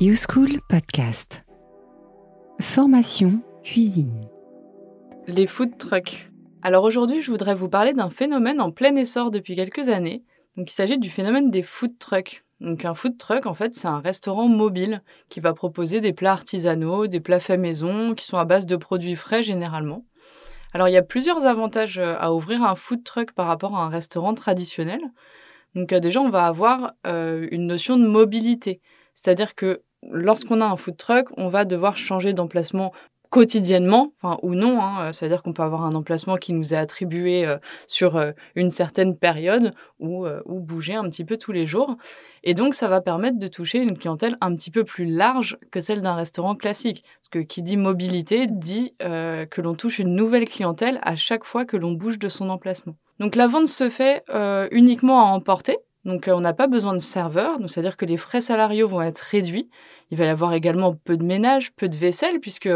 YouSchool Podcast. Formation cuisine. Les food trucks. Alors aujourd'hui, je voudrais vous parler d'un phénomène en plein essor depuis quelques années. Donc, il s'agit du phénomène des food trucks. Donc, un food truck, en fait, c'est un restaurant mobile qui va proposer des plats artisanaux, des plats faits maison, qui sont à base de produits frais généralement. Alors, il y a plusieurs avantages à ouvrir un food truck par rapport à un restaurant traditionnel. Donc, déjà, on va avoir une notion de mobilité. C'est-à-dire que lorsqu'on a un food truck, on va devoir changer d'emplacement quotidiennement, enfin ou non, hein. C'est-à-dire qu'on peut avoir un emplacement qui nous est attribué sur une certaine période ou bouger un petit peu tous les jours. Et donc, ça va permettre de toucher une clientèle un petit peu plus large que celle d'un restaurant classique. Parce que qui dit mobilité dit que l'on touche une nouvelle clientèle à chaque fois que l'on bouge de son emplacement. Donc, la vente se fait uniquement à emporter. Donc, on n'a pas besoin de serveur, donc c'est-à-dire que les frais salariaux vont être réduits. Il va y avoir également peu de ménage, peu de vaisselle, puisque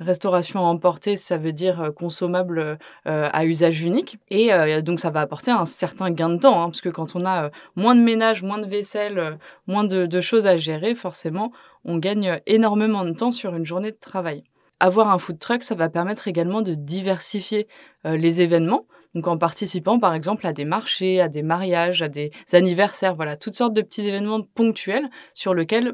restauration à emporter, ça veut dire consommable à usage unique. Et donc, ça va apporter un certain gain de temps, hein, parce que quand on a moins de ménage, moins de vaisselle, moins de choses à gérer, forcément, on gagne énormément de temps sur une journée de travail. Avoir un food truck, ça va permettre également de diversifier les événements. Donc, en participant, par exemple, à des marchés, à des mariages, à des anniversaires, voilà, toutes sortes de petits événements ponctuels sur lesquels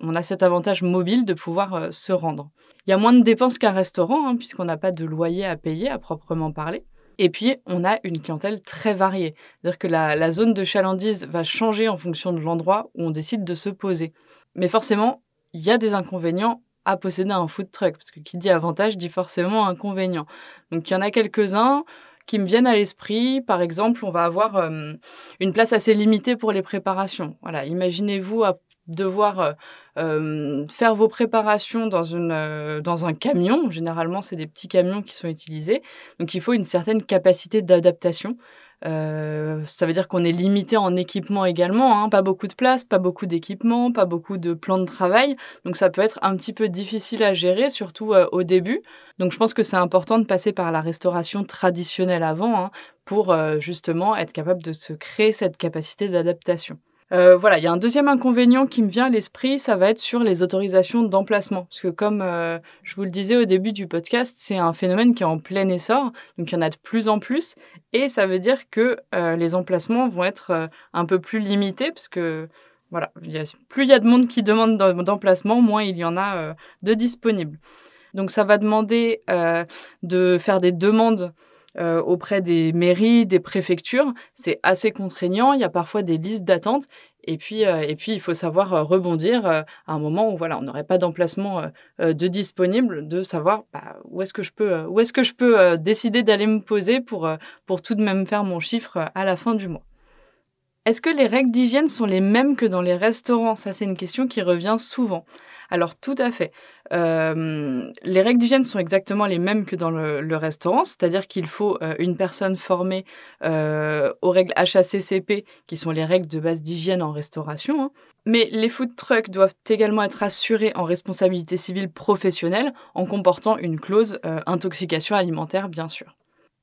on a cet avantage mobile de pouvoir se rendre. Il y a moins de dépenses qu'un restaurant, hein, puisqu'on n'a pas de loyer à payer à proprement parler. Et puis, on a une clientèle très variée. C'est-à-dire que la zone de chalandise va changer en fonction de l'endroit où on décide de se poser. Mais forcément, il y a des inconvénients à posséder un food truck, parce que qui dit avantage dit forcément inconvénient. Donc, il y en a quelques-uns qui me viennent à l'esprit. Par exemple, on va avoir une place assez limitée pour les préparations. Voilà, imaginez-vous devoir faire vos préparations dans un camion. Généralement, c'est des petits camions qui sont utilisés. Donc, il faut une certaine capacité d'adaptation. Ça veut dire qu'on est limité en équipement également, hein. Pas beaucoup de place, pas beaucoup d'équipement, pas beaucoup de plans de travail. Donc, ça peut être un petit peu difficile à gérer, surtout au début. Donc, je pense que c'est important de passer par la restauration traditionnelle avant, hein, pour justement être capable de se créer cette capacité d'adaptation. Voilà, il y a un deuxième inconvénient qui me vient à l'esprit, ça va être sur les autorisations d'emplacement. Parce que comme je vous le disais au début du podcast, c'est un phénomène qui est en plein essor, donc il y en a de plus en plus. Et ça veut dire que les emplacements vont être un peu plus limités, parce que voilà, plus il y a de monde qui demande d'emplacement, moins il y en a de disponibles. Donc ça va demander de faire des demandes auprès des mairies, des préfectures. C'est assez contraignant, il y a parfois des listes d'attente, et puis il faut savoir rebondir à un moment où voilà, on n'aurait pas d'emplacement de disponible, de savoir où est-ce que je peux décider d'aller me poser pour tout de même faire mon chiffre à la fin du mois. Est-ce que les règles d'hygiène sont les mêmes que dans les restaurants ? Ça, c'est une question qui revient souvent. Alors, tout à fait. Les règles d'hygiène sont exactement les mêmes que dans le restaurant, c'est-à-dire qu'il faut une personne formée aux règles HACCP, qui sont les règles de base d'hygiène en restauration, hein. Mais les food trucks doivent également être assurés en responsabilité civile professionnelle, en comportant une clause intoxication alimentaire, bien sûr.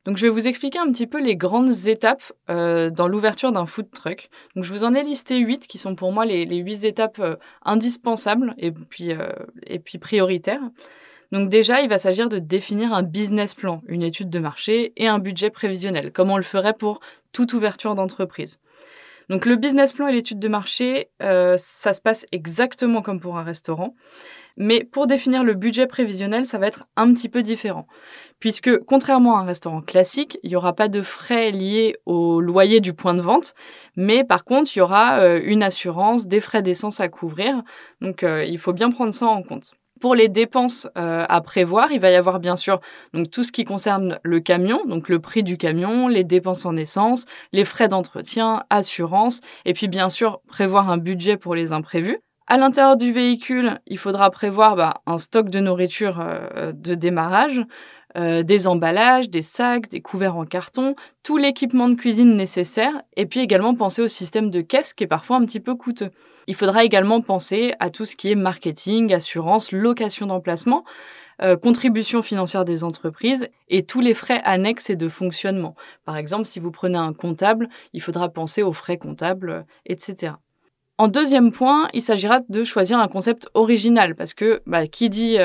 Donc, je vais vous expliquer un petit peu les grandes étapes dans l'ouverture d'un food truck. Donc, je vous en ai listé 8 qui sont pour moi les 8 étapes indispensables et puis prioritaires. Donc, déjà, il va s'agir de définir un business plan, une étude de marché et un budget prévisionnel, comme on le ferait pour toute ouverture d'entreprise. Donc, le business plan et l'étude de marché, ça se passe exactement comme pour un restaurant. Mais pour définir le budget prévisionnel, ça va être un petit peu différent. Puisque, contrairement à un restaurant classique, il n'y aura pas de frais liés au loyer du point de vente. Mais par contre, il y aura une assurance, des frais d'essence à couvrir. Donc, il faut bien prendre ça en compte. Pour les dépenses à prévoir, il va y avoir bien sûr donc, tout ce qui concerne le camion, donc le prix du camion, les dépenses en essence, les frais d'entretien, assurance, et puis bien sûr prévoir un budget pour les imprévus. À l'intérieur du véhicule, il faudra prévoir un stock de nourriture de démarrage, des emballages, des sacs, des couverts en carton, tout l'équipement de cuisine nécessaire, et puis également penser au système de caisse qui est parfois un petit peu coûteux. Il faudra également penser à tout ce qui est marketing, assurance, location d'emplacement, contribution financière des entreprises et tous les frais annexes et de fonctionnement. Par exemple, si vous prenez un comptable, il faudra penser aux frais comptables, etc. En deuxième point, il s'agira de choisir un concept original parce que qui dit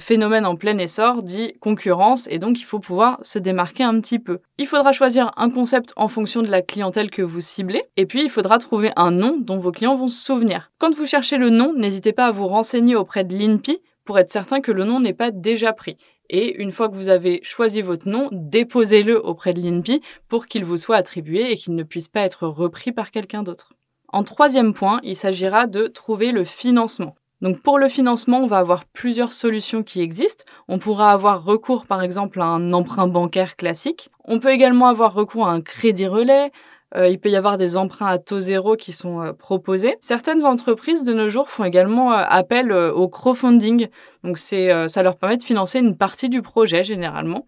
phénomène en plein essor dit concurrence et donc il faut pouvoir se démarquer un petit peu. Il faudra choisir un concept en fonction de la clientèle que vous ciblez et puis il faudra trouver un nom dont vos clients vont se souvenir. Quand vous cherchez le nom, n'hésitez pas à vous renseigner auprès de l'INPI pour être certain que le nom n'est pas déjà pris. Et une fois que vous avez choisi votre nom, déposez-le auprès de l'INPI pour qu'il vous soit attribué et qu'il ne puisse pas être repris par quelqu'un d'autre. En troisième point, il s'agira de trouver le financement. Donc pour le financement, on va avoir plusieurs solutions qui existent. On pourra avoir recours par exemple à un emprunt bancaire classique. On peut également avoir recours à un crédit relais. Il peut y avoir des emprunts à taux zéro qui sont proposés. Certaines entreprises de nos jours font également appel au crowdfunding. Donc ça leur permet de financer une partie du projet généralement.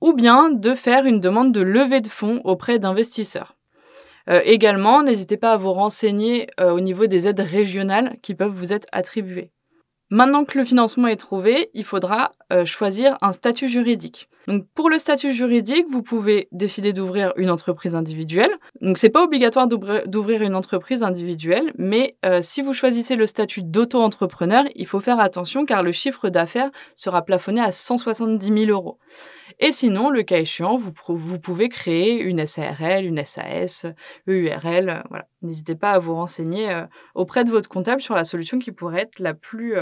Ou bien de faire une demande de levée de fonds auprès d'investisseurs. Également, n'hésitez pas à vous renseigner au niveau des aides régionales qui peuvent vous être attribuées. Maintenant que le financement est trouvé, il faudra choisir un statut juridique. Donc, pour le statut juridique, vous pouvez décider d'ouvrir une entreprise individuelle. Donc, c'est pas obligatoire d'ouvrir une entreprise individuelle, mais si vous choisissez le statut d'auto-entrepreneur, il faut faire attention car le chiffre d'affaires sera plafonné à 170 000 euros. Et sinon, le cas échéant, vous pouvez créer une SARL, une SAS, EURL. Voilà. N'hésitez pas à vous renseigner auprès de votre comptable sur la solution qui pourrait être la plus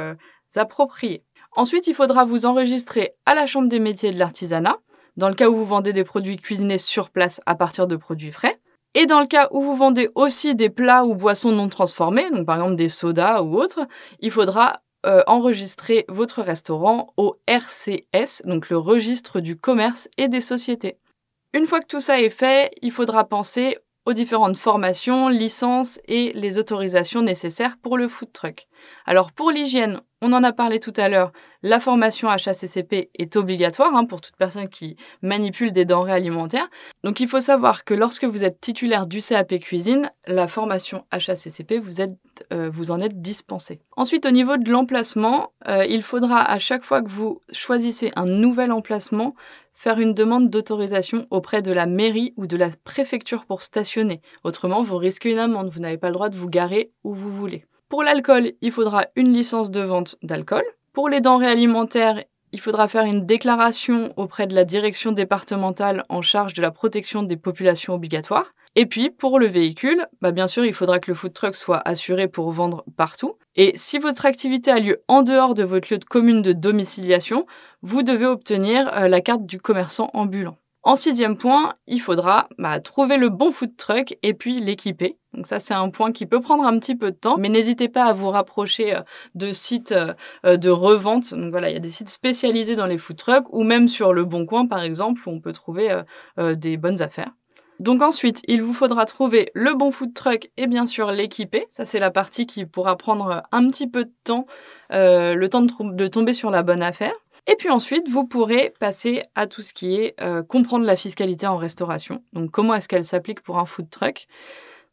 appropriée. Ensuite, il faudra vous enregistrer à la Chambre des métiers et de l'artisanat, dans le cas où vous vendez des produits cuisinés sur place à partir de produits frais. Et dans le cas où vous vendez aussi des plats ou boissons non transformés, donc par exemple des sodas ou autres, il faudra enregistrer votre restaurant au RCS, donc le registre du commerce et des sociétés. Une fois que tout ça est fait, il faudra penser aux différentes formations, licences et les autorisations nécessaires pour le food truck. Alors pour l'hygiène, on en a parlé tout à l'heure, la formation HACCP est obligatoire pour toute personne qui manipule des denrées alimentaires. Donc il faut savoir que lorsque vous êtes titulaire du CAP Cuisine, la formation HACCP, vous en êtes dispensé. Ensuite, au niveau de l'emplacement, il faudra à chaque fois que vous choisissez un nouvel emplacement, faire une demande d'autorisation auprès de la mairie ou de la préfecture pour stationner. Autrement, vous risquez une amende, vous n'avez pas le droit de vous garer où vous voulez. Pour l'alcool, il faudra une licence de vente d'alcool. Pour les denrées alimentaires, il faudra faire une déclaration auprès de la direction départementale en charge de la protection des populations obligatoires. Et puis, pour le véhicule, bien sûr, il faudra que le food truck soit assuré pour vendre partout. Et si votre activité a lieu en dehors de votre lieu de commune de domiciliation, vous devez obtenir la carte du commerçant ambulant. En sixième point, il faudra trouver le bon food truck et puis l'équiper. Donc ça, c'est un point qui peut prendre un petit peu de temps, mais n'hésitez pas à vous rapprocher de sites de revente. Donc voilà, il y a des sites spécialisés dans les food trucks ou même sur Le Bon Coin, par exemple, où on peut trouver des bonnes affaires. Donc ensuite, il vous faudra trouver le bon food truck et bien sûr l'équiper. Ça, c'est la partie qui pourra prendre un petit peu de temps, le temps de tomber sur la bonne affaire. Et puis ensuite, vous pourrez passer à tout ce qui est comprendre la fiscalité en restauration. Donc comment est-ce qu'elle s'applique pour un food truck ?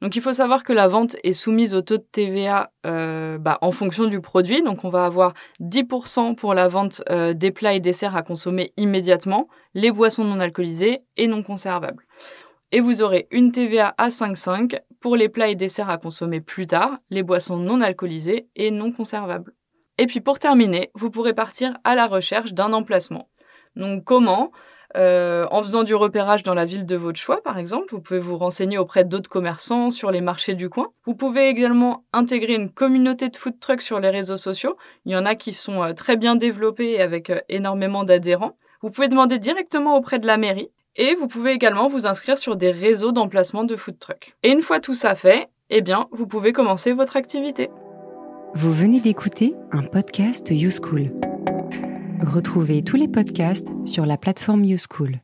Donc il faut savoir que la vente est soumise au taux de TVA en fonction du produit. Donc on va avoir 10% pour la vente des plats et desserts à consommer immédiatement, les boissons non alcoolisées et non conservables. Et vous aurez une TVA à 5,5 pour les plats et desserts à consommer plus tard, les boissons non alcoolisées et non conservables. Et puis pour terminer, vous pourrez partir à la recherche d'un emplacement. Donc comment ? En faisant du repérage dans la ville de votre choix, par exemple, vous pouvez vous renseigner auprès d'autres commerçants sur les marchés du coin. Vous pouvez également intégrer une communauté de food trucks sur les réseaux sociaux. Il y en a qui sont très bien développés et avec énormément d'adhérents. Vous pouvez demander directement auprès de la mairie. Et vous pouvez également vous inscrire sur des réseaux d'emplacement de food truck. Et une fois tout ça fait, vous pouvez commencer votre activité. Vous venez d'écouter un podcast YouSchool. Retrouvez tous les podcasts sur la plateforme YouSchool.